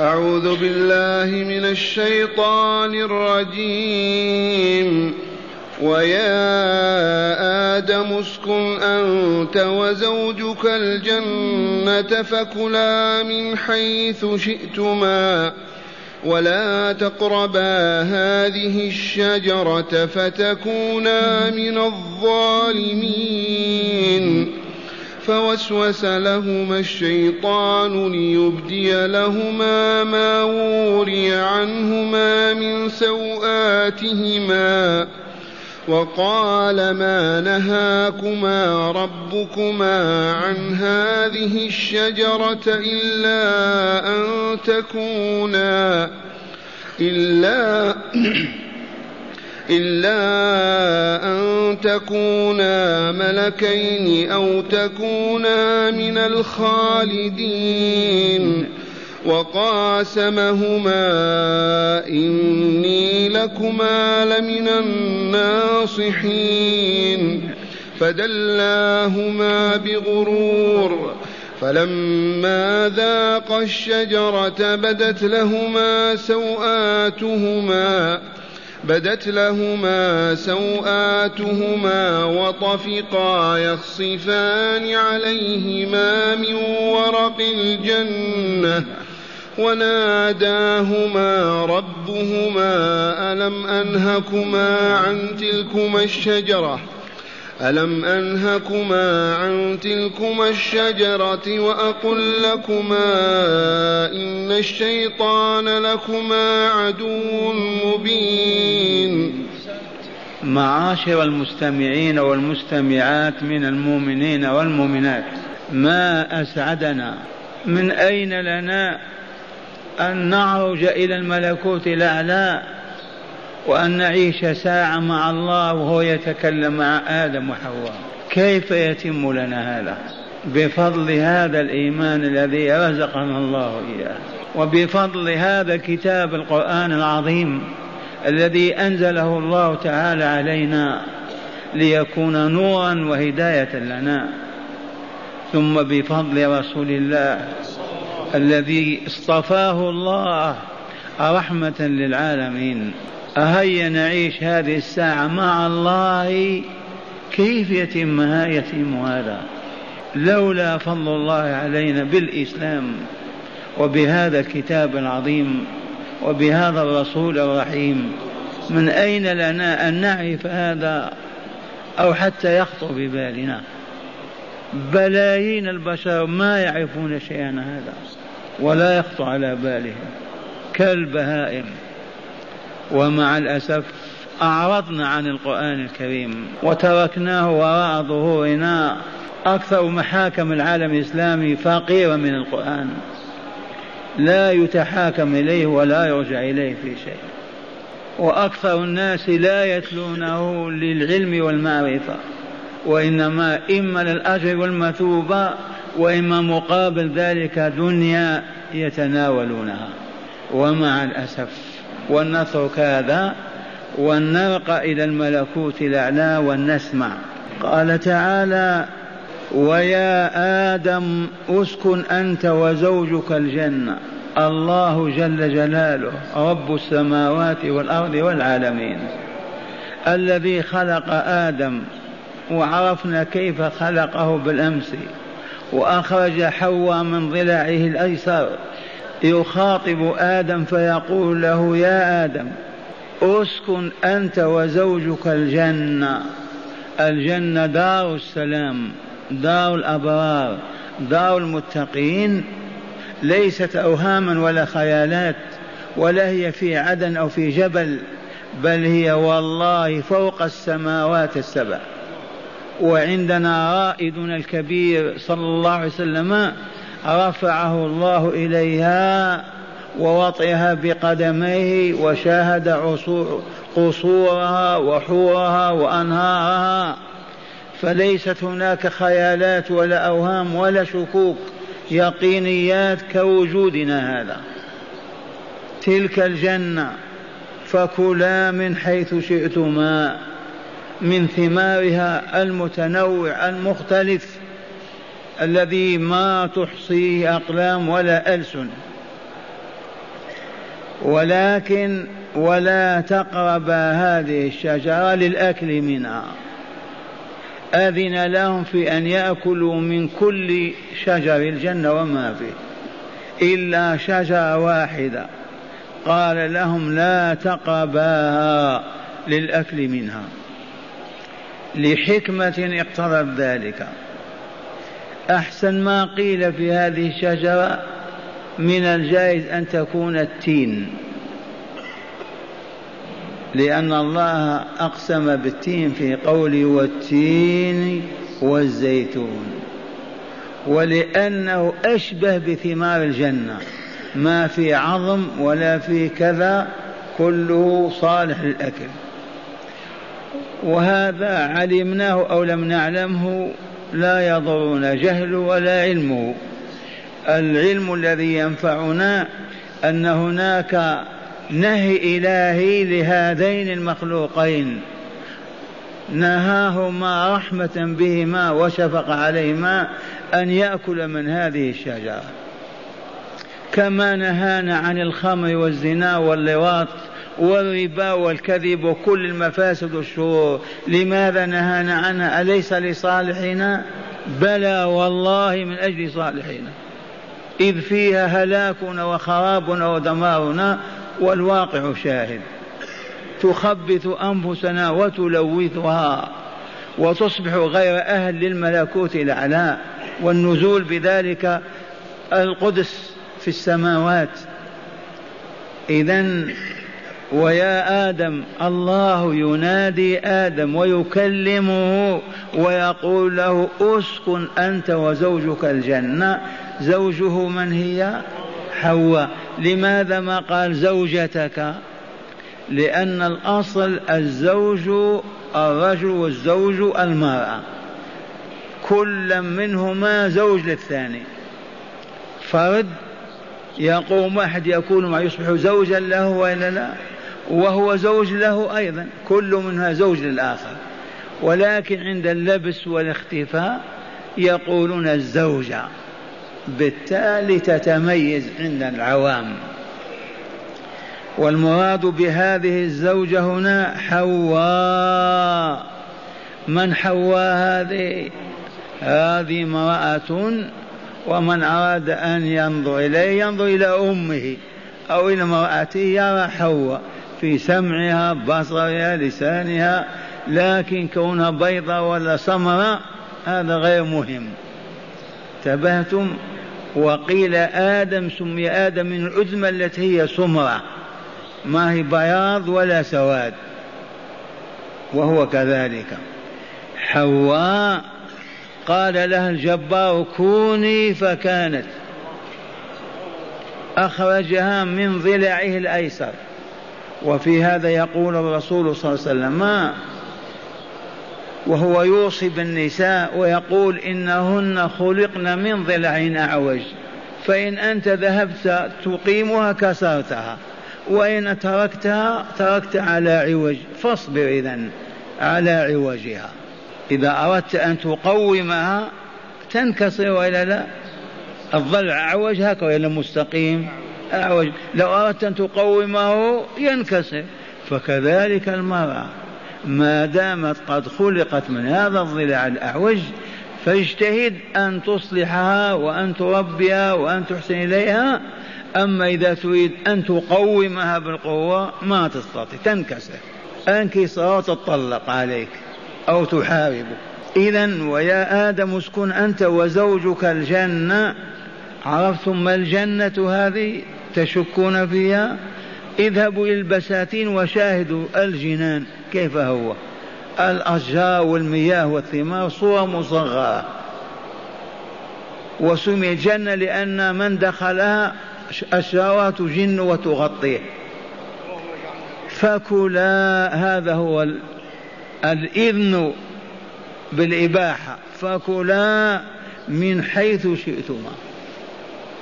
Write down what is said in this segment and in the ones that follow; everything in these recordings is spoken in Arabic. أعوذ بالله من الشيطان الرجيم. ويا آدم اسكن أنت وزوجك الجنة فكلا من حيث شئتما ولا تقربا هذه الشجرة فتكونا من الظالمين. فوسوس لهما الشيطان ليبدي لهما ما وري عنهما من سوآتهما وقال ما نهاكما ربكما عن هذه الشجرة إلا أن تكونا ملكين أو تكونا من الخالدين. وقاسمهما إني لكما لمن الناصحين. فدلاهما بغرور فلما ذاقا الشجرة بدت لهما سوآتهما وطفقا يخصفان عليهما من ورق الجنة وناداهما ربهما ألم أنهكما عن تلكما الشجرة وأقل لكما إن الشيطان لكما عدو مبين. معاشر المستمعين والمستمعات من المؤمنين والمؤمنات، ما أسعدنا من أين لنا أن نعرج إلى الملكوت الأعلى وأن نعيش ساعة مع الله وهو يتكلم مع آدم وحواء. كيف يتم لنا هذا؟ بفضل هذا الإيمان الذي رزقنا الله إياه، وبفضل هذا كتاب القرآن العظيم الذي أنزله الله تعالى علينا ليكون نورا وهداية لنا، ثم بفضل رسول الله الذي اصطفاه الله رحمة للعالمين. أهيا نعيش هذه الساعة مع الله. كيف يتم هذا لولا فضل الله علينا بالإسلام وبهذا الكتاب العظيم وبهذا الرسول الرحيم؟ من أين لنا أن نعرف هذا أو حتى يخطر ببالنا؟ بلايين البشر ما يعرفون شيئا هذا ولا يخطر على بالهم كالبهائم. ومع الأسف أعرضنا عن القرآن الكريم وتركناه وراء ظهورنا. أكثر محاكم العالم الإسلامي فقيرة من القرآن، لا يتحاكم إليه ولا يرجع إليه في شيء، وأكثر الناس لا يتلونه للعلم والمعرفة، وإنما إما للأجر والمثوبة وإما مقابل ذلك دنيا يتناولونها. ومع الأسف ونترك هذا ونرقى إلى الملكوت الأعلى ونسمع. قال تعالى: ويا آدم اسكن أنت وزوجك الجنة. الله جل جلاله رب السماوات والأرض والعالمين الذي خلق آدم، وعرفنا كيف خلقه بالأمس، وأخرج حواء من ضلعه الأيسر، يخاطب آدم فيقول له: يا آدم اسكن أنت وزوجك الجنة. الجنة دار السلام، دار الأبرار، دار المتقين، ليست أوهاما ولا خيالات، ولا هي في عدن أو في جبل، بل هي والله فوق السماوات السبع. وعندنا رائدنا الكبير صلى الله عليه وسلم رفعه الله إليها ووطئها بقدميه وشاهد قصورها وحورها وأنهارها، فليست هناك خيالات ولا أوهام ولا شكوك، يقينيات كوجودنا هذا. تلك الجنة فكلا من حيث شئتما من ثمارها المتنوع المختلف الذي ما تحصيه أقلام ولا ألسن، ولكن ولا تقربا هذه الشجرة للأكل منها. أذن لهم في أن يأكلوا من كل شجر الجنة وما فيه إلا شجرة واحدة، قال لهم لا تقرباها للأكل منها لحكمة اقتضت ذلك. أحسن ما قيل في هذه الشجرة من الجائز أن تكون التين، لأن الله أقسم بالتين في قوله والتين والزيتون، ولأنه أشبه بثمار الجنة، ما في عظم ولا في كذا، كله صالح للأكل. وهذا علمناه أو لم نعلمه لا يضرنا جهل ولا علمه. العلم الذي ينفعنا أن هناك نهي إلهي لهذين المخلوقين، نهاهما رحمة بهما وشفق عليهما أن يأكل من هذه الشجرة، كما نهانا عن الخمر والزنا واللواط والربا والكذب وكل المفاسد والشرور. لماذا نهانا عنها؟ أليس لصالحنا؟ بلى والله من أجل صالحنا، إذ فيها هلاكنا وخرابنا ودمارنا، والواقع شاهد. تخبث أنفسنا وتلوثها وتصبح غير أهل للملكوت الأعلى والنزول بذلك القدس في السماوات. إذن ويا آدم، الله ينادي آدم ويكلمه ويقول له أسكن أنت وزوجك الجنة. زوجه من هي؟ حواء. لماذا ما قال زوجتك؟ لأن الأصل الزوج الرجل والزوج المرأة، كل منهما زوج للثاني. فرد يقوم واحد يكون مع يصبح زوجا له وإلا لا، وهو زوج له أيضا، كل منها زوج للآخر. ولكن عند اللبس والاختفاء يقولون الزوجة، بالتالي تتميز عند العوام. والمراد بهذه الزوجة هنا حواء. من حواء هذه؟ هذه امرأة، ومن أراد أن ينظر إليه ينظر إلى أمه أو إلى امرأته يرى حواء في سمعها بصرها لسانها، لكن كونها بيضة ولا سمراء هذا غير مهم. تبهتم. وقيل آدم سمي آدم من العذمة التي هي سمرة، ما هي بياض ولا سواد، وهو كذلك. حواء قال لها الجبار كوني فكانت، أخرجها من ضلعه الأيسر. وفي هذا يقول الرسول صلى الله عليه وسلم وهو يوصي بالنساء ويقول إنهن خلقن من ضلع أعوج، فإن أنت ذهبت تقيمها كسرتها، وإن تركتها تركت على عوج، فاصبر إذن على عوجها. إذا أردت أن تقومها تنكسر وإلا لا، الضلع أعوج هكذا وإلا مستقيم أعوج، لو أردت أن تقومه ينكسر. فكذلك المرأة ما دامت قد خلقت من هذا الضلع الأعوج فاجتهد أن تصلحها وأن تربيها وأن تحسن إليها. أما إذا تريد أن تقومها بالقوة ما تستطيع، تنكسر، انكسار تطلق عليك أو تحاربه. إذن ويا آدم اسكن أنت وزوجك الجنة. عرفتم ما الجنة هذه تشكون فيها؟ اذهبوا إلى البساتين وشاهدوا الجنان كيف هو، الأشجار والمياه والثمار صور مصغرة. وسمي جنة لأن من دخلها أشجارها تجن وتغطيه. فكلا، هذا هو الإذن بالإباحة، فكلا من حيث شئتما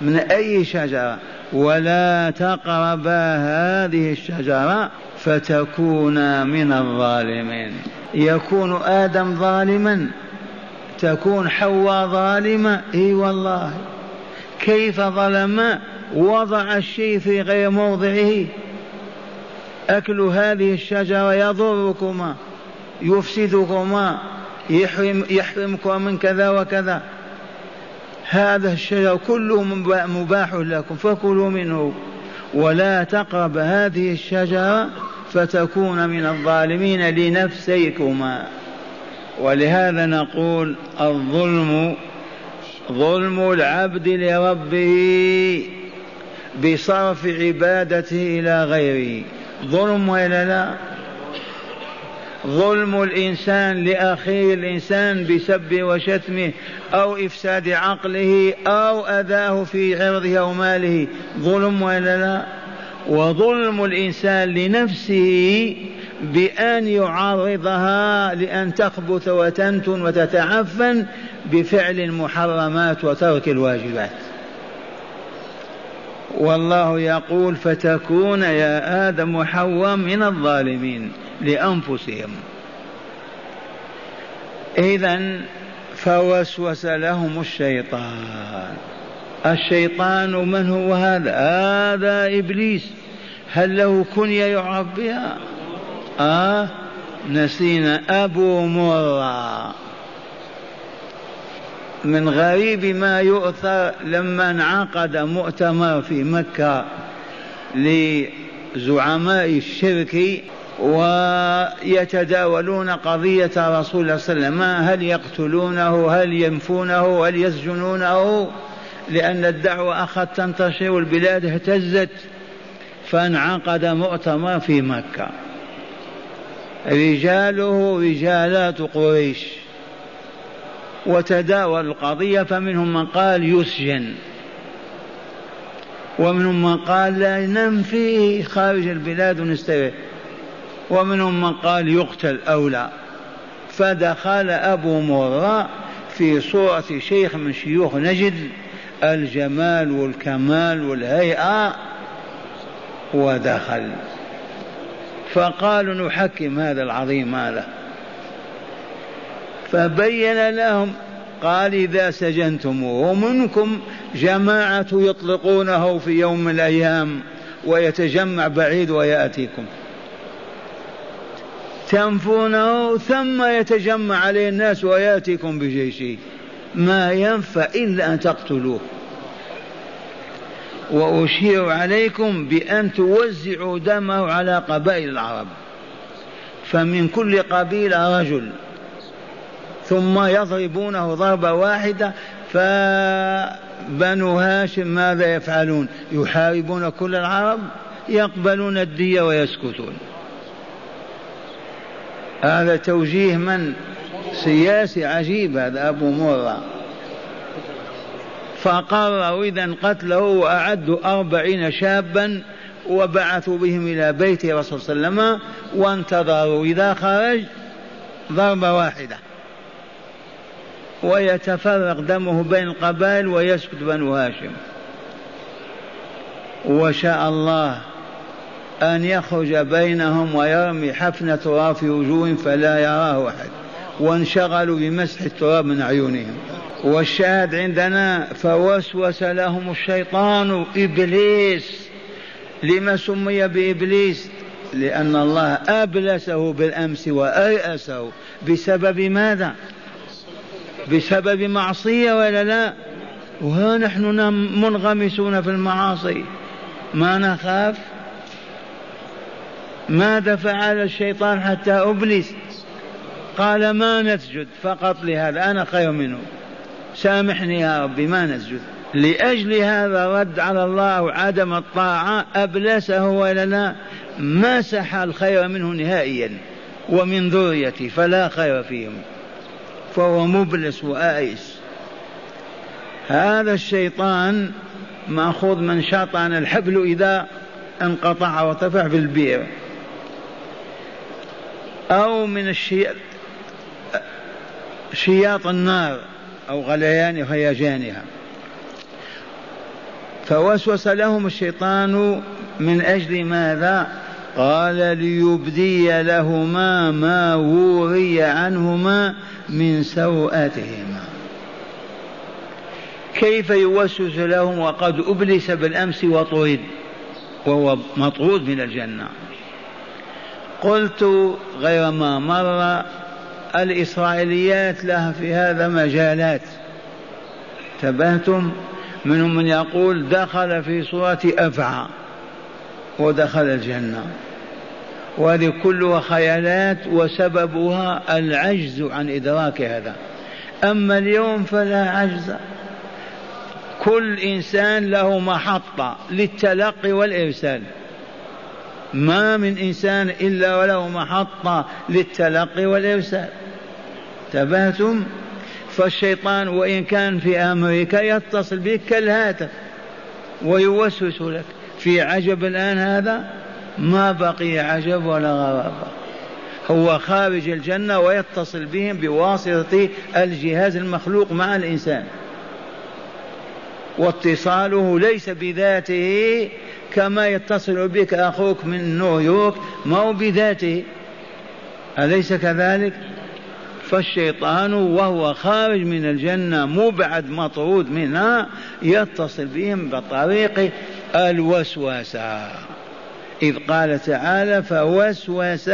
من أي شجرة ولا تقربا هذه الشجرة فتكونا من الظالمين. يكون آدم ظالما؟ تكون حواء ظالمة؟ اي والله. كيف ظلم؟ وضع الشيء في غير موضعه. أكل هذه الشجرة يضركما يفسدكما يحرمكما من كذا وكذا، هذا الشجر كله مباح لكم فكلوا منه، ولا تقرب هذه الشجرة فتكون من الظالمين لنفسيكما. ولهذا نقول الظلم ظلم العبد لربه بصرف عبادته إلى غيره، ظلم ولا لا؟ ظلم الإنسان لأخيه الإنسان بسبه وشتمه أو إفساد عقله أو أذاه في عرضه أو ماله، ظلم ولا لا؟ وظلم الإنسان لنفسه بأن يعرضها لأن تخبث وتنتن وتتعفن بفعل المحرمات وترك الواجبات. والله يقول فتكون يا آدم وحواء من الظالمين لأنفسهم. إذن فوسوس لهم الشيطان. الشيطان من هو هذا؟ هذا إبليس. هل له كنية يعرف بها؟ نسينا أبو مرة. من غريب ما يؤثر لما انعقد مؤتمر في مكة لزعماء الشرك ويتداولون قضية رسول الله صلى الله عليه وسلم، هل يقتلونه هل ينفونه هل يسجنونه، لأن الدعوة أخذت تنتشر والبلاد اهتزت، فانعقد مؤتمر في مكة رجاله رجالات قريش وتداول القضية، فمنهم من قال يسجن ومنهم من قال لا ننفيه خارج البلاد ونستريح ومنهم من قال يقتل أو لا. فدخل أبو مرة في صورة شيخ من شيوخ نجد، الجمال والكمال والهيئة، ودخل فقالوا نحكم هذا العظيم هذا، فبين لهم قال إذا سجنتموه، منكم جماعة يطلقونه في يوم من الأيام ويتجمع بعيد ويأتيكم، تنفونه ثم يتجمع عليه الناس ويأتيكم بجيشه، ما ينفع إلا أن تقتلوه، وأشير عليكم بأن توزعوا دمه على قبائل العرب، فمن كل قبيلة رجل، ثم يضربونه ضربة واحدة. فبنو هاشم ماذا يفعلون؟ يحاربون كل العرب، يقبلون الدية ويسكتون. هذا توجيه من؟ سياسي عجيب هذا أبو مرة. فقرروا إذن قتله وأعدوا 40 شابا وبعثوا بهم إلى بيت رسول الله صلى الله عليه وسلم وانتظروا إذا خرج ضربة واحدة ويتفرق دمه بين القبائل ويسكت بنو هاشم. وشاء الله أن يخرج بينهم ويرمي حفنة تراب في وجوههم فلا يراه أحد، وانشغلوا بمسح التراب من عيونهم. والشاهد عندنا فوسوس لهم الشيطان إبليس. لما سمي بإبليس؟ لأن الله أبلسه بالأمس وأيأسه بسبب ماذا؟ بسبب معصية ولا لا؟ وها نحن منغمسون في المعاصي ما نخاف. ماذا فعل الشيطان حتى أبلس؟ قال ما نسجد فقط لهذا، أنا خير منه، سامحني يا ربي ما نسجد. لأجل هذا رد على الله عدم الطاعة، أبلسه ولا لا؟ مسح الخير منه نهائيا ومن ذريته، فلا خير فيهم، فهو مبلس وآيس. هذا الشيطان مأخوذ من شاطان الحبل إذا انقطع وارتفع في البئر، أو من شياط النار أو غليان وهيجانها. فوسوس لهم الشيطان من أجل ماذا؟ قال ليبدي لهما ما وري عنهما من سوءاتهما كيف يوسوس لهم وقد أبلس بالأمس وطرد وهو مطرود من الجنة. قلت غير ما مر الإسرائيليات لها في هذا مجالات، تبهتم، منهم من يقول دخل في صورة أفعى ودخل الجنة، وهذه كلها خيالات وسببها العجز عن إدراك هذا. أما اليوم فلا عجز، كل إنسان له محطة للتلقي والإرسال، ما من إنسان إلا وله محطة للتلقي والإرسال، تبهتم. فالشيطان وإن كان في أمريكا يتصل بك كالهاتف ويوسوس لك. في عجب الآن هذا؟ ما بقي عجب ولا غرابة، هو خارج الجنة ويتصل بهم بواسطة الجهاز المخلوق مع الإنسان، واتصاله ليس بذاته كما يتصل بك أخوك من نيويورك، ما هو بذاته، أليس كذلك؟ فالشيطان وهو خارج من الجنة مبعد مطرود منها يتصل بهم بطريق الوسوسة، إذ قال تعالى فوسوس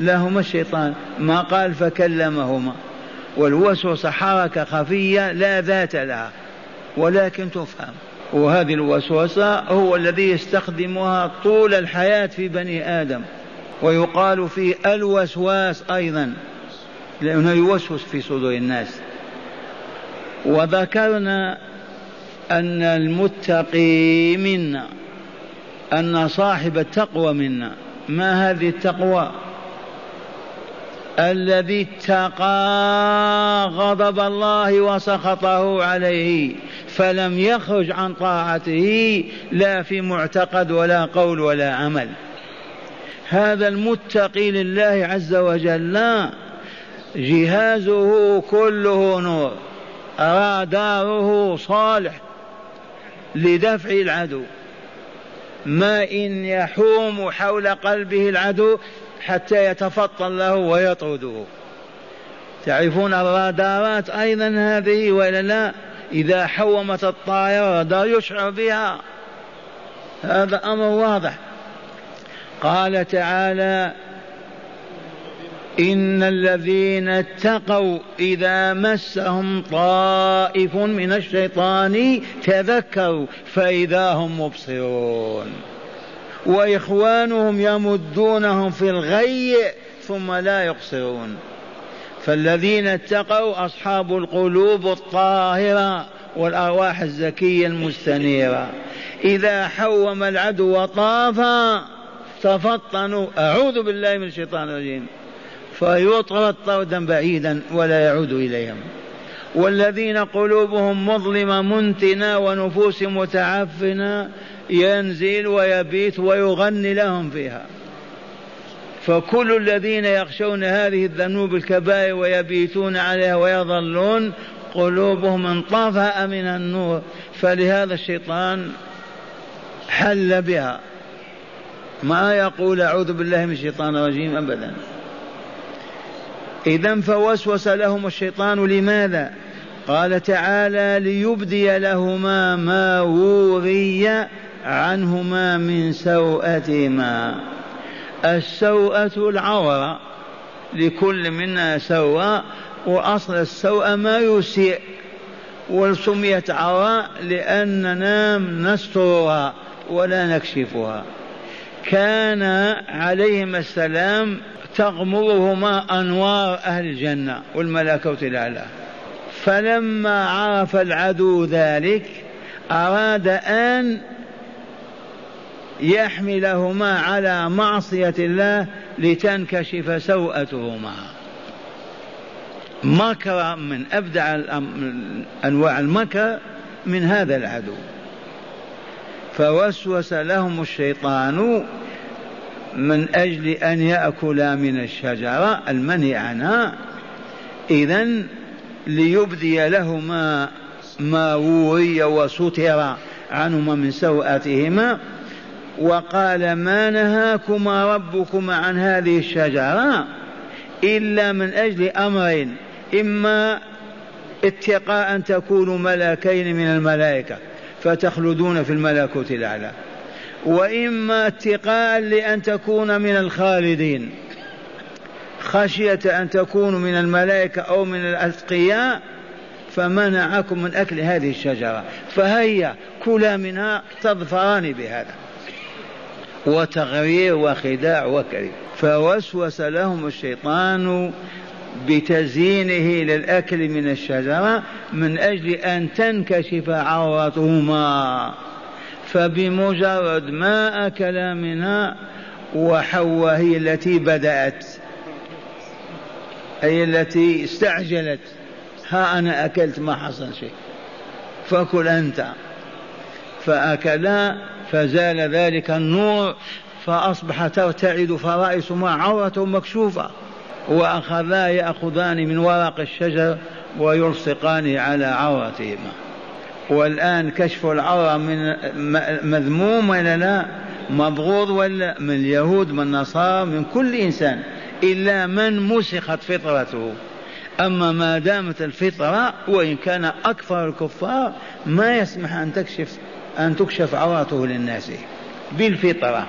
لهما الشيطان، ما قال فكلمهما. والوسوسة حركة خفية لا ذات لها ولكن تفهم، وهذه الوسوسة هو الذي يستخدمها طول الحياة في بني آدم، ويقال فيه الوسواس أيضا لأنه يوسوس في صدور الناس. وذكرنا أن المتقي منا، أن صاحب التقوى منا، ما هذه التقوى؟ الذي اتقى غضب الله وسخطه عليه فلم يخرج عن طاعته لا في معتقد ولا قول ولا عمل. هذا المتقي لله عز وجل جهازه كله نور، راداره صالح لدفع العدو، ما إن يحوم حول قلبه العدو حتى يتفطن له ويطرده. تعرفون الرادارات أيضا هذه ولا لا؟ إذا حومت الطائرة لا يشعر بها، هذا أمر واضح. قال تعالى إن الذين اتقوا إذا مسهم طائف من الشيطان تذكروا فإذا هم مبصرون، وإخوانهم يمدونهم في الغي ثم لا يقصرون. فالذين اتقوا أصحاب القلوب الطاهرة والأرواح الزكية المستنيرة، إذا حوم العدو وطاف تفطنوا، أعوذ بالله من الشيطان الرجيم، فيطرد طردا بعيدا ولا يعود إليهم. والذين قلوبهم مظلمة منتنة ونفوس متعفنة ينزل ويبيت ويغني لهم فيها. فكل الذين يخشون هذه الذنوب الكبائر ويبيتون عليها ويظلون قلوبهم انطفأ من النور، فلهذا الشيطان حل بها، ما يقول أعوذ بالله من الشيطان الرجيم أبدا. إذن فوسوس لهم الشيطان، لماذا؟ قال تعالى ليبدي لهما ما وري عنهما من سوءتهما. السوءة العورة، لكل منا سوء، وأصل السوء ما يسيء، وسميت عورة لأننا نسترها ولا نكشفها. كان عليهما السلام تغمرهما أنوار أهل الجنة والملائكة الأعلى، فلما عرف العدو ذلك أراد أن يحملهما على معصية الله لتنكشف سوءتهما. مكر من أبدع أنواع المكر من هذا العدو. فوسوس لهم الشيطان من أجل أن يأكلا من الشجرة المنهي عنها. إذن ليبدي لهما ما وري وستر عنهما من سوءاتهما، وقال ما نهاكما ربكما عن هذه الشجرة إلا من أجل أمرين، إما اتقاء أن تكونوا ملكين من الملائكة فتخلدون في الملكوت الأعلى، وإما اتقاء لأن تكون من الخالدين خشية أن تكونوا من الملائكة أو من الأتقياء فمنعكم من أكل هذه الشجرة، فهيا كلا منها تظفران بهذا، وتغرير وخداع وكذب. فوسوس لهم الشيطان بتزيينه للأكل من الشجرة من أجل أن تنكشف عورتهما، فبمجرد ما أكلا منها وحواء هي التي بدأت، أي التي استعجلت، ها أنا أكلت ما حصل شيء فكل أنت، فأكلا فزال ذلك النور فأصبح ترتعد فرائسهما عورتهم مكشوفة، وأخذا يأخذان من ورق الشجر ويلصقان على عورتهما. والآن كشف العورة من مذموم ولا لا، مبغوض ولا، من اليهود من النصارى من كل إنسان إلا من مسخت فطرته. أما ما دامت الفطرة وإن كان أكثر الكفار ما يسمح أن تكشف عورته للناس بالفطرة،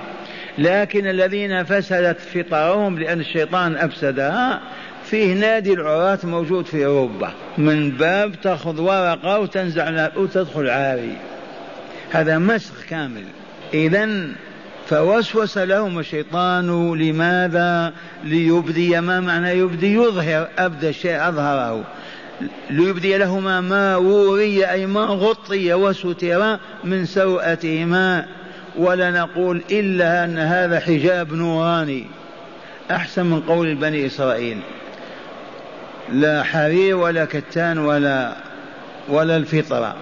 لكن الذين فسدت فطرهم لأن الشيطان أفسدها فيه نادي العرات موجود في أوروبا، من باب تأخذ ورقة وتنزع وتدخل عاري، هذا مسخ كامل. إذن فوسوس لهم الشيطان، لماذا؟ ليبدي، ما معنى يبدي؟ يظهر، أبدى الشيء أظهره، ليبدي لهما ما وري أي ما غطي وستر من سوءتهما، ولا نقول إلا أن هذا حجاب نوراني أحسن من قول بني إسرائيل، لا حرير ولا كتان ولا الفطرة.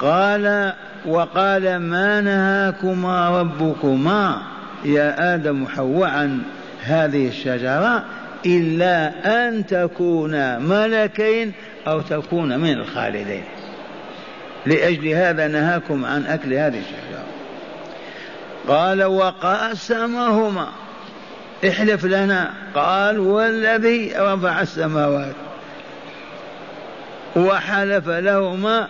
قال وقال ما نهاكما ربكما يا آدم وحواء عن هذه الشجرة إلا أن تكونا ملكين أو تكونا من الخالدين، لأجل هذا نهاكم عن أكل هذه الشجرة. قال وقاسمهما، احلف لنا، قال والذي رفع السماوات، وحلف لهما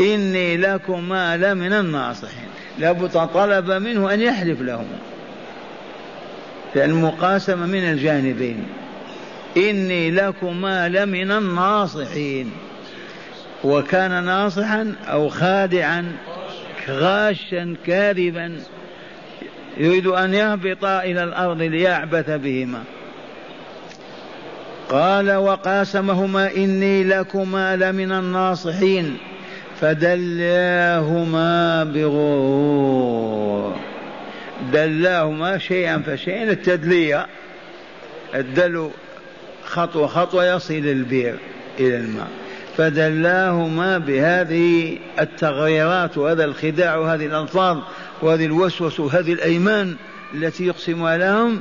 إني لكما لمن الناصحين. لابد طلب منه أن يحلف لهما، فالمقاسمة من الجانبين، إني لكما لمن الناصحين، وكان ناصحا أو خادعا غاشا كاذبا يريد أن يهبط إلى الأرض ليعبث بهما. قال وقاسمهما إني لكما لمن الناصحين، فدلاهما بغرور، دلاهما شيئا فشيئا، التدلية الدلو خطوة خطوة يصل البئر إلى الماء، فدلاهما بهذه التغييرات وهذا الخداع وهذه الألفاظ وهذه الوسوسة وهذه الأيمان التي يقسمها لهم،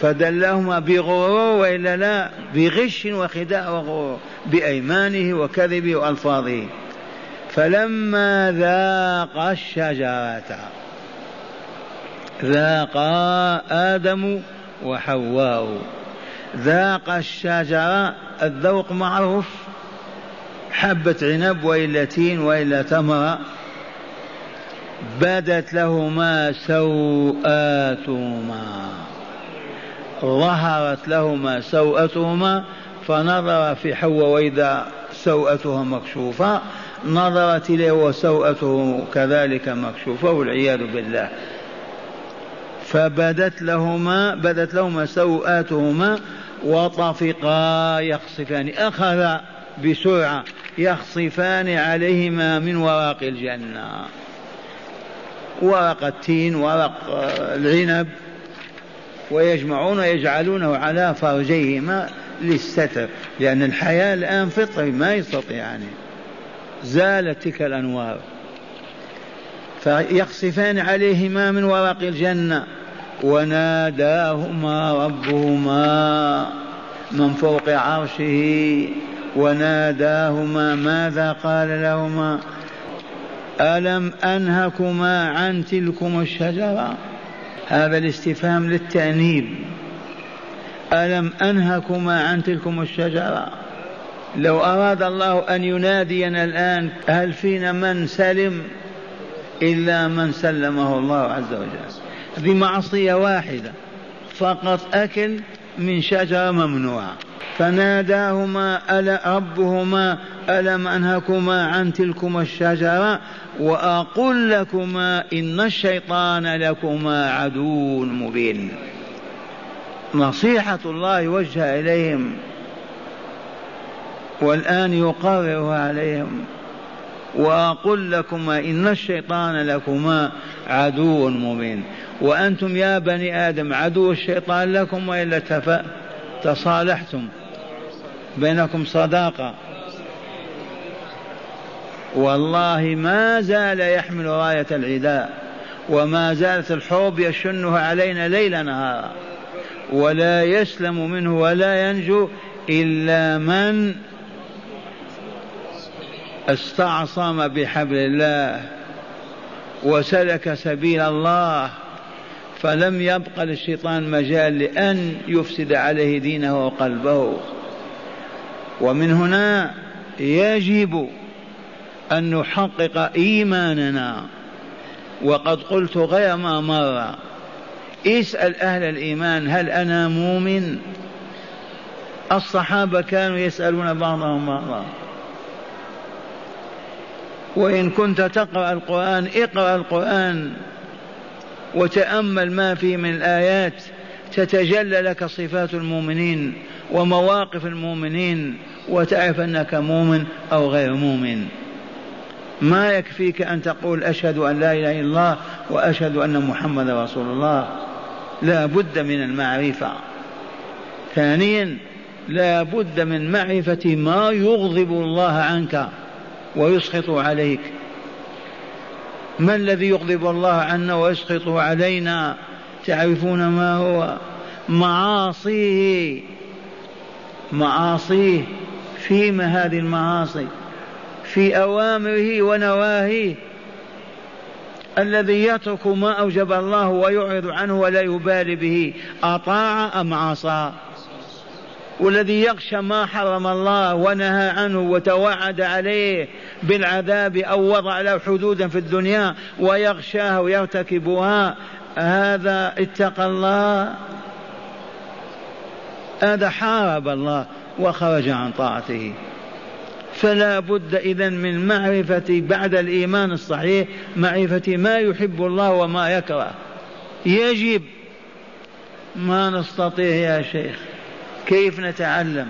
فدلاهما بغرور وإلا لا، بغش وخداع وغرور بأيمانه وكذبه وألفاظه. فلما ذاقا الشجرة، ذاقا آدم وحواء، ذاق الشجرة، الذوق معروف، حبة عنب وإلا تين وإلا تمرة، بدت لهما سوءاتهما، ظهرت لهما سوءتهما، فنظر في حواء وإذا سوءتها مكشوفة، نظرت إليه وسوءته كذلك مكشوفة والعياذ بالله، فبدت لهما سوءاتهما وطفقا يخصفان، أخذ بسرعة يخصفان عليهما من ورق الجنة، ورق التين ورق العنب، ويجمعون ويجعلونه على فرجيهما للستر، لأن الحياة الآن فطري ما يستطيع يعني. زالت تلك الأنوار، فيخصفان عليهما من ورق الجنة، وناداهما ربهما من فوق عرشه، وناداهما ماذا قال لهما؟ ألم أنهكما عن تلكما الشجرة، هذا الاستفهام للتأنيب، ألم أنهكما عن تلكم الشجرة؟ لو أراد الله أن ينادينا الآن هل فينا من سلم إلا من سلمه الله عز وجل بمعصية واحدة فقط، أكل من شجرة ممنوعة. فناداهما ألا ربهما ألم أنهكما عن تلكما الشجرة وأقول لكما إن الشيطان لكما عدو مبين. نصيحة الله وجه إليهم والآن يقررها عليهم، وأقول لكما إن الشيطان لكما عدو مبين. وأنتم يا بني آدم عدو الشيطان لكم وإلا تصالحتم بينكم صداقة. والله ما زال يحمل راية العداء وما زالت الحروب يشنها علينا ليل نهارا، ولا يسلم منه ولا ينجو إلا من استعصم بحبل الله وسلك سبيل الله، فلم يبق للشيطان مجال لأن يفسد عليه دينه وقلبه. ومن هنا يجب أن نحقق إيماننا. وقد قلت غير ما مر، اسأل أهل الإيمان هل أنا مؤمن؟ الصحابة كانوا يسألون بعضهم بعضا. وإن كنت تقرأ القرآن اقرأ القرآن وتأمل ما فيه من الآيات، تتجلى لك صفات المؤمنين ومواقف المؤمنين وتعرف أنك مؤمن أو غير مؤمن. ما يكفيك أن تقول أشهد أن لا إله إلا الله وأشهد أن محمد رسول الله، لا بد من المعرفة. ثانيا لا بد من معرفة ما يغضب الله عنك ويسخط عليك. ما الذي يغضب الله عنا ويسخط علينا؟ تعرفون ما هو؟ معاصيه. فيما هذه المعاصي؟ في أوامره ونواهيه. الذي يترك ما أوجب الله ويعرض عنه ولا يبالي به أطاع أم عصى؟ والذي يخشى ما حرم الله ونهى عنه وتوعد عليه بالعذاب أو وضع له حدودا في الدنيا ويغشاها ويرتكبها، هذا اتقى الله؟ هذا حارب الله وخرج عن طاعته. فلا بد إذن من معرفة بعد الإيمان الصحيح معرفة ما يحب الله وما يكره. يجب. ما نستطيع يا شيخ، كيف نتعلم؟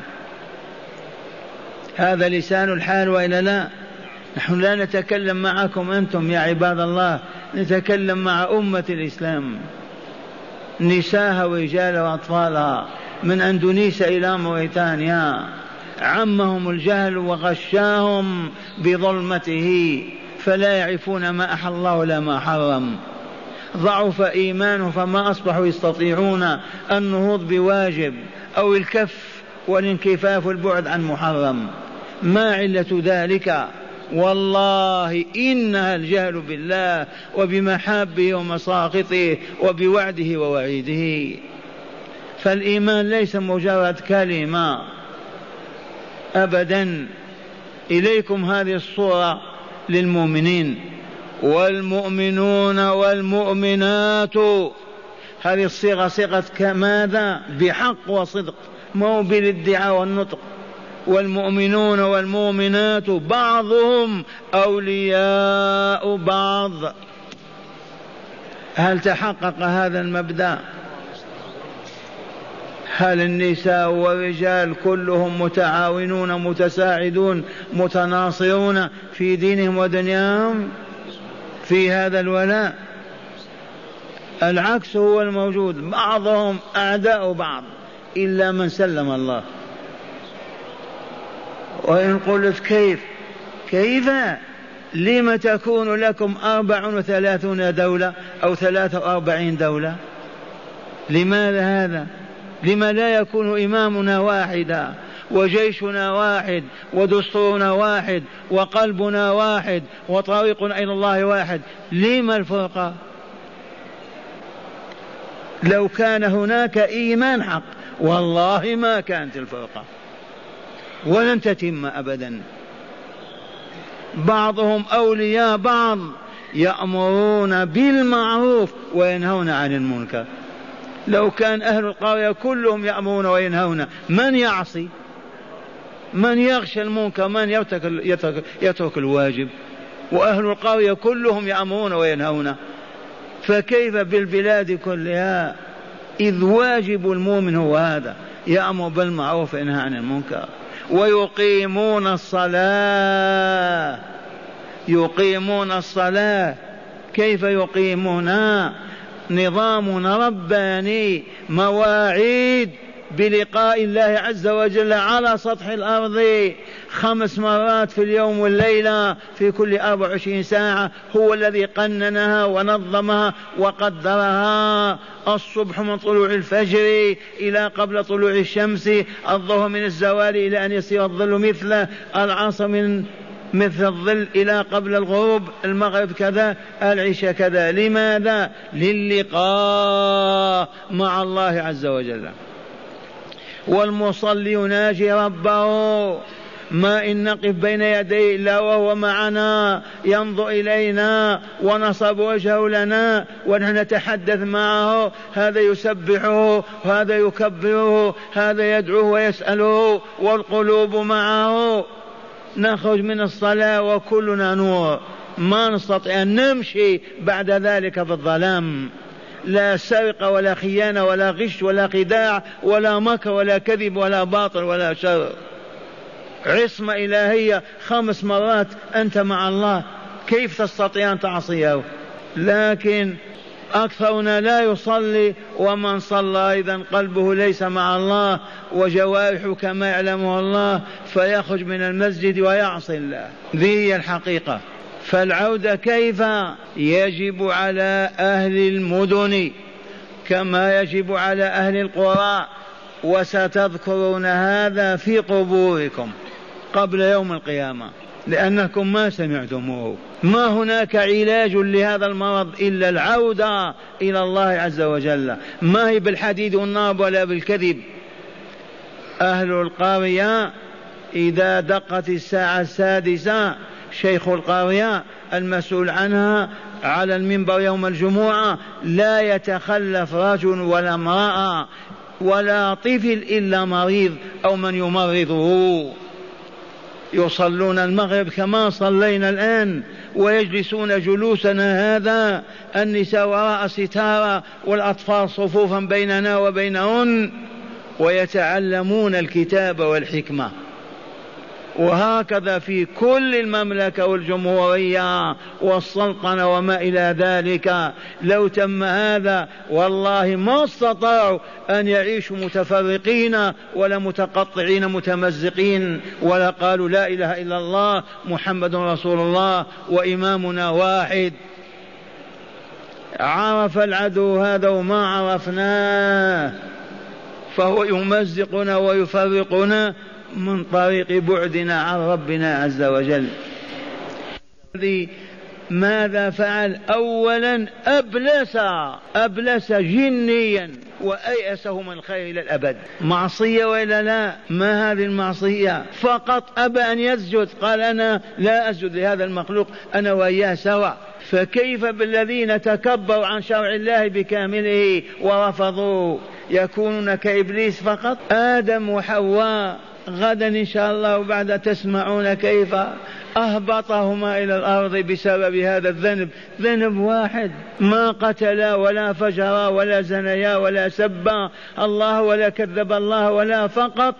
هذا لسان الحال وإلا لا؟ نحن لا نتكلم معكم أنتم يا عباد الله، نتكلم مع أمة الإسلام نساها ورجالها وأطفالها من أندونيسيا إلى موريتانيا. عمهم الجهل وغشاهم بظلمته فلا يعرفون ما أحل الله ولا ما حرم. ضعف إيمانه فما أصبحوا يستطيعون النهوض بواجب أو الكف والانكفاف والبعد عن محرم. ما علة ذلك؟ والله إنها الجهل بالله وبمحابه ومساقطه وبوعده ووعيده. فالإيمان ليس مجرد كلمة أبدا. إليكم هذه الصورة للمؤمنين. والمؤمنون والمؤمنات هذه الصيغة صيغة كماذا؟ بحق وصدق، مو بالادعاء والنطق. والمؤمنون والمؤمنات بعضهم أولياء بعض. هل تحقق هذا المبدأ؟ هل النساء والرجال كلهم متعاونون متساعدون متناصرون في دينهم ودنياهم في هذا الولاء؟ العكس هو الموجود، بعضهم أعداء بعض إلا من سلم الله. وإن قلت كيف لم تكون لكم 34 دولة أو 43 دولة؟ لماذا هذا؟ لما لا يكون إمامنا واحدا وجيشنا واحد ودستورنا واحد وقلبنا واحد وطريقنا إلى الله واحد؟ لما الفرقة؟ لو كان هناك إيمان حق والله ما كانت الفرقة ولن تتم أبدا. بعضهم أولياء بعض، يأمرون بالمعروف وينهون عن المنكر. لو كان أهل القرية كلهم يأمرون وينهون، من يعصي؟ من يغشى المنكر؟ من يترك الواجب؟ وأهل القرية كلهم يأمرون وينهون، فكيف بالبلاد كلها؟ إذ واجب المؤمن هو هذا، يأمر بالمعروف وينهى عن المنكر. ويقيمون الصلاة، يقيمون الصلاة، كيف يقيمونها؟ نظامنا رباني، مواعيد بلقاء الله عز وجل على سطح الأرض 5 مرات في اليوم والليلة في كل 24 ساعة. هو الذي قننها ونظمها وقدرها، الصبح من طلوع الفجر إلى قبل طلوع الشمس، الظهر من الزوال إلى أن يصير الظل مثله، العصر من مثل الظل إلى قبل الغروب، المغرب كذا، العشاء كذا. لماذا؟ للقاء مع الله عز وجل. والمصلي يناجي ربه، ما إن نقف بين يديه إلا وهو معنا، ينظر إلينا ونصب وجهه لنا ونحن نتحدث معه، هذا يسبحه وهذا يكبره، هذا يدعوه ويسأله، والقلوب معه. نخرج من الصلاة وكلنا نور، ما نستطيع أن نمشي بعد ذلك في الظلام. لا سرقة ولا خيانة ولا غش ولا خداع ولا مكر ولا كذب ولا باطل ولا شر. عصمة إلهية 5 مرات أنت مع الله، كيف تستطيع أن تعصيه؟ لكن أكثرنا لا يصلي، ومن صلى إذن قلبه ليس مع الله وجوارحه كما يعلمه الله، فيخرج من المسجد ويعصي الله. ذي هي الحقيقة. فالعودة كيف؟ يجب على أهل المدن كما يجب على أهل القرى، وستذكرون هذا في قبوركم قبل يوم القيامة لأنكم ما سمعتموه. ما هناك علاج لهذا المرض إلا العودة إلى الله عز وجل، ما هي بالحديد والنار ولا بالكذب. أهل القرية إذا دقت الساعة 6 شيخ القرية المسؤول عنها على المنبر يوم الجمعة، لا يتخلف رجل ولا امرأة ولا طفل إلا مريض أو من يمرضه. يصلون المغرب كما صلينا الآن، ويجلسون جلوسنا هذا، النساء وراء ستارة والأطفال صفوفا بيننا وبينهن، ويتعلمون الكتاب والحكمة. وهكذا في كل المملكة والجمهورية والسلطنة وما إلى ذلك. لو تم هذا والله ما استطاعوا أن يعيشوا متفرقين ولا متقطعين متمزقين، ولا قالوا لا إله إلا الله محمد رسول الله وإمامنا واحد. عرف العدو هذا وما عرفناه، فهو يمزقنا ويفرقنا من طريق بعدنا عن ربنا عز وجل. ماذا فعل؟ أولا أبلس جنيا وأيأسه من الخير إلى الأبد. معصية وإلا لا؟ ما هذه المعصية؟ فقط أبى أن يسجد، قال أنا لا أسجد لهذا المخلوق، أنا وإياه سوا. فكيف بالذين تكبروا عن شرع الله بكامله ورفضوا؟ يكونون كإبليس فقط؟ آدم وحواء. غدا إن شاء الله وبعد تسمعون كيف أهبطهما إلى الأرض بسبب هذا الذنب، ذنب واحد. ما قتلا ولا فجرا ولا زنيا ولا سبا الله ولا كذب الله، ولا فقط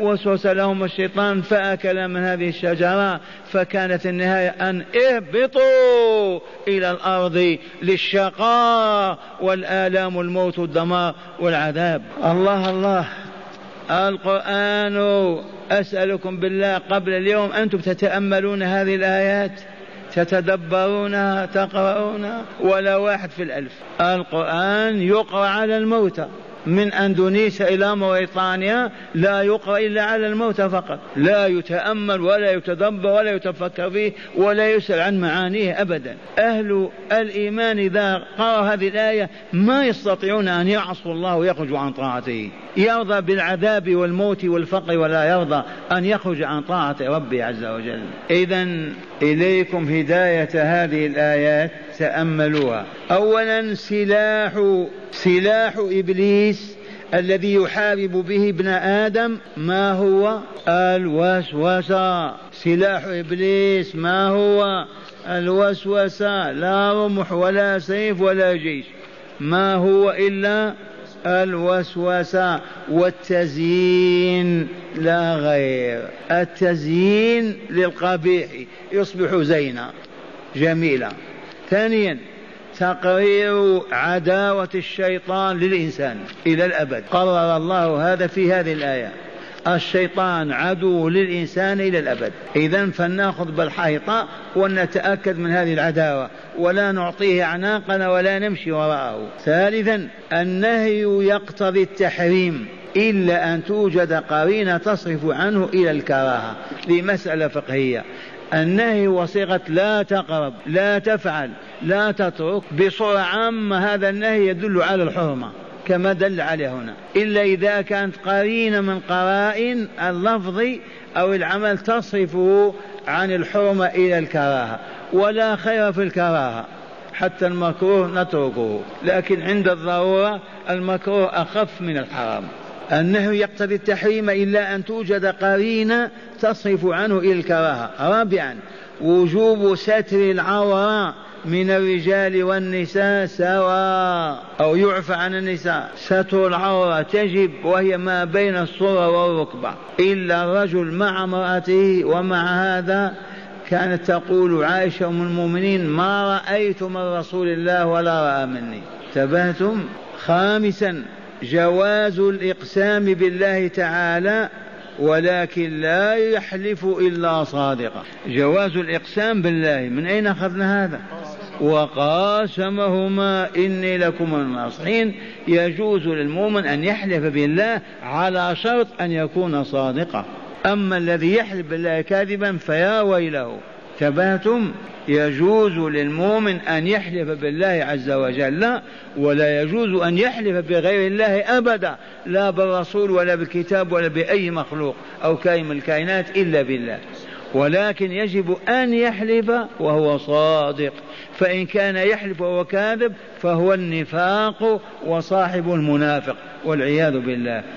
وسوس لهم الشيطان فأكل من هذه الشجرة، فكانت النهاية أن اهبطوا إلى الأرض للشقاء والآلام والموت والدمار والعذاب. الله الله. القرآن، أسألكم بالله قبل اليوم أنتم تتأملون هذه الآيات، تتدبرونها، تقرؤونها، ولا واحد في الألف. القرآن يقرأ على الموتى، من أندونيسيا إلى موريطانيا لا يقرأ إلا على الموتى فقط، لا يتأمل ولا يتدبر ولا يتفكر فيه ولا يسأل عن معانيه أبدا. أهل الإيمان إذا قرأوا هذه الآية ما يستطيعون أن يعصوا الله ويخرجوا عن طاعته، يرضى بالعذاب والموت والفقر ولا يرضى أن يخرج عن طاعة ربي عز وجل. إذن إليكم هداية هذه الآيات، تأملوها. أولا سلاح إبليس الذي يحارب به ابن آدم، ما هو؟ الوسوسة. سلاح إبليس ما هو؟ الوسوسة، لا رمح ولا سيف ولا جيش، ما هو إلا الوسوسة والتزيين لا غير. التزيين للقبيح يصبح زينة جميلة. ثانيا تقرير عداوة الشيطان للإنسان إلى الأبد، قرر الله هذا في هذه الآية، الشيطان عدو للإنسان إلى الأبد. إذن فلنأخذ بالحيطة ونتأكد من هذه العداوة ولا نعطيه أعناقنا ولا نمشي وراءه. ثالثا النهي يقتضي التحريم إلا أن توجد قرينة تصرف عنه إلى الكراهة لمسألة فقهية. النهي وصيغة لا تقرب، لا تفعل، لا تترك بصورة عامة، هذا النهي يدل على الحرمة كما دل عليه هنا، إلا إذا كانت قرينة من قرائن اللفظ أو العمل تصرفه عن الحرمة إلى الكراهة، ولا خير في الكراهة، حتى المكروه نتركه، لكن عند الضرورة المكروه أخف من الحرام. النهي يقتضي التحريم إلا أن توجد قرينة تصرف عنه إلى الكراهة. رابعا وجوب ستر العورة من الرجال والنساء سواء، أو يعفى عن النساء. ستر العورة تجب وهي ما بين الصورة والركبة، إلا الرجل مع امرأته. ومع هذا كانت تقول عائشة أم المؤمنين ما رأيت من رسول الله ولا رأى مني، انتبهتم. خامسا جواز الإقسام بالله تعالى ولكن لا يحلف إلا صادقا. جواز الإقسام بالله، من أين أخذنا هذا؟ وقاسمهما إني لكم الناصحين. يجوز للمؤمن أن يحلف بالله على شرط أن يكون صادقا، أما الذي يحلف بالله كاذبا فيا ويله. تبهتم. يجوز للمؤمن أن يحلف بالله عز وجل، ولا يجوز أن يحلف بغير الله أبدا، لا بالرسول ولا بالكتاب ولا بأي مخلوق أو كائن من الكائنات إلا بالله، ولكن يجب أن يحلف وهو صادق، فإن كان يحلف وهو كاذب فهو النفاق وصاحب المنافق والعياذ بالله.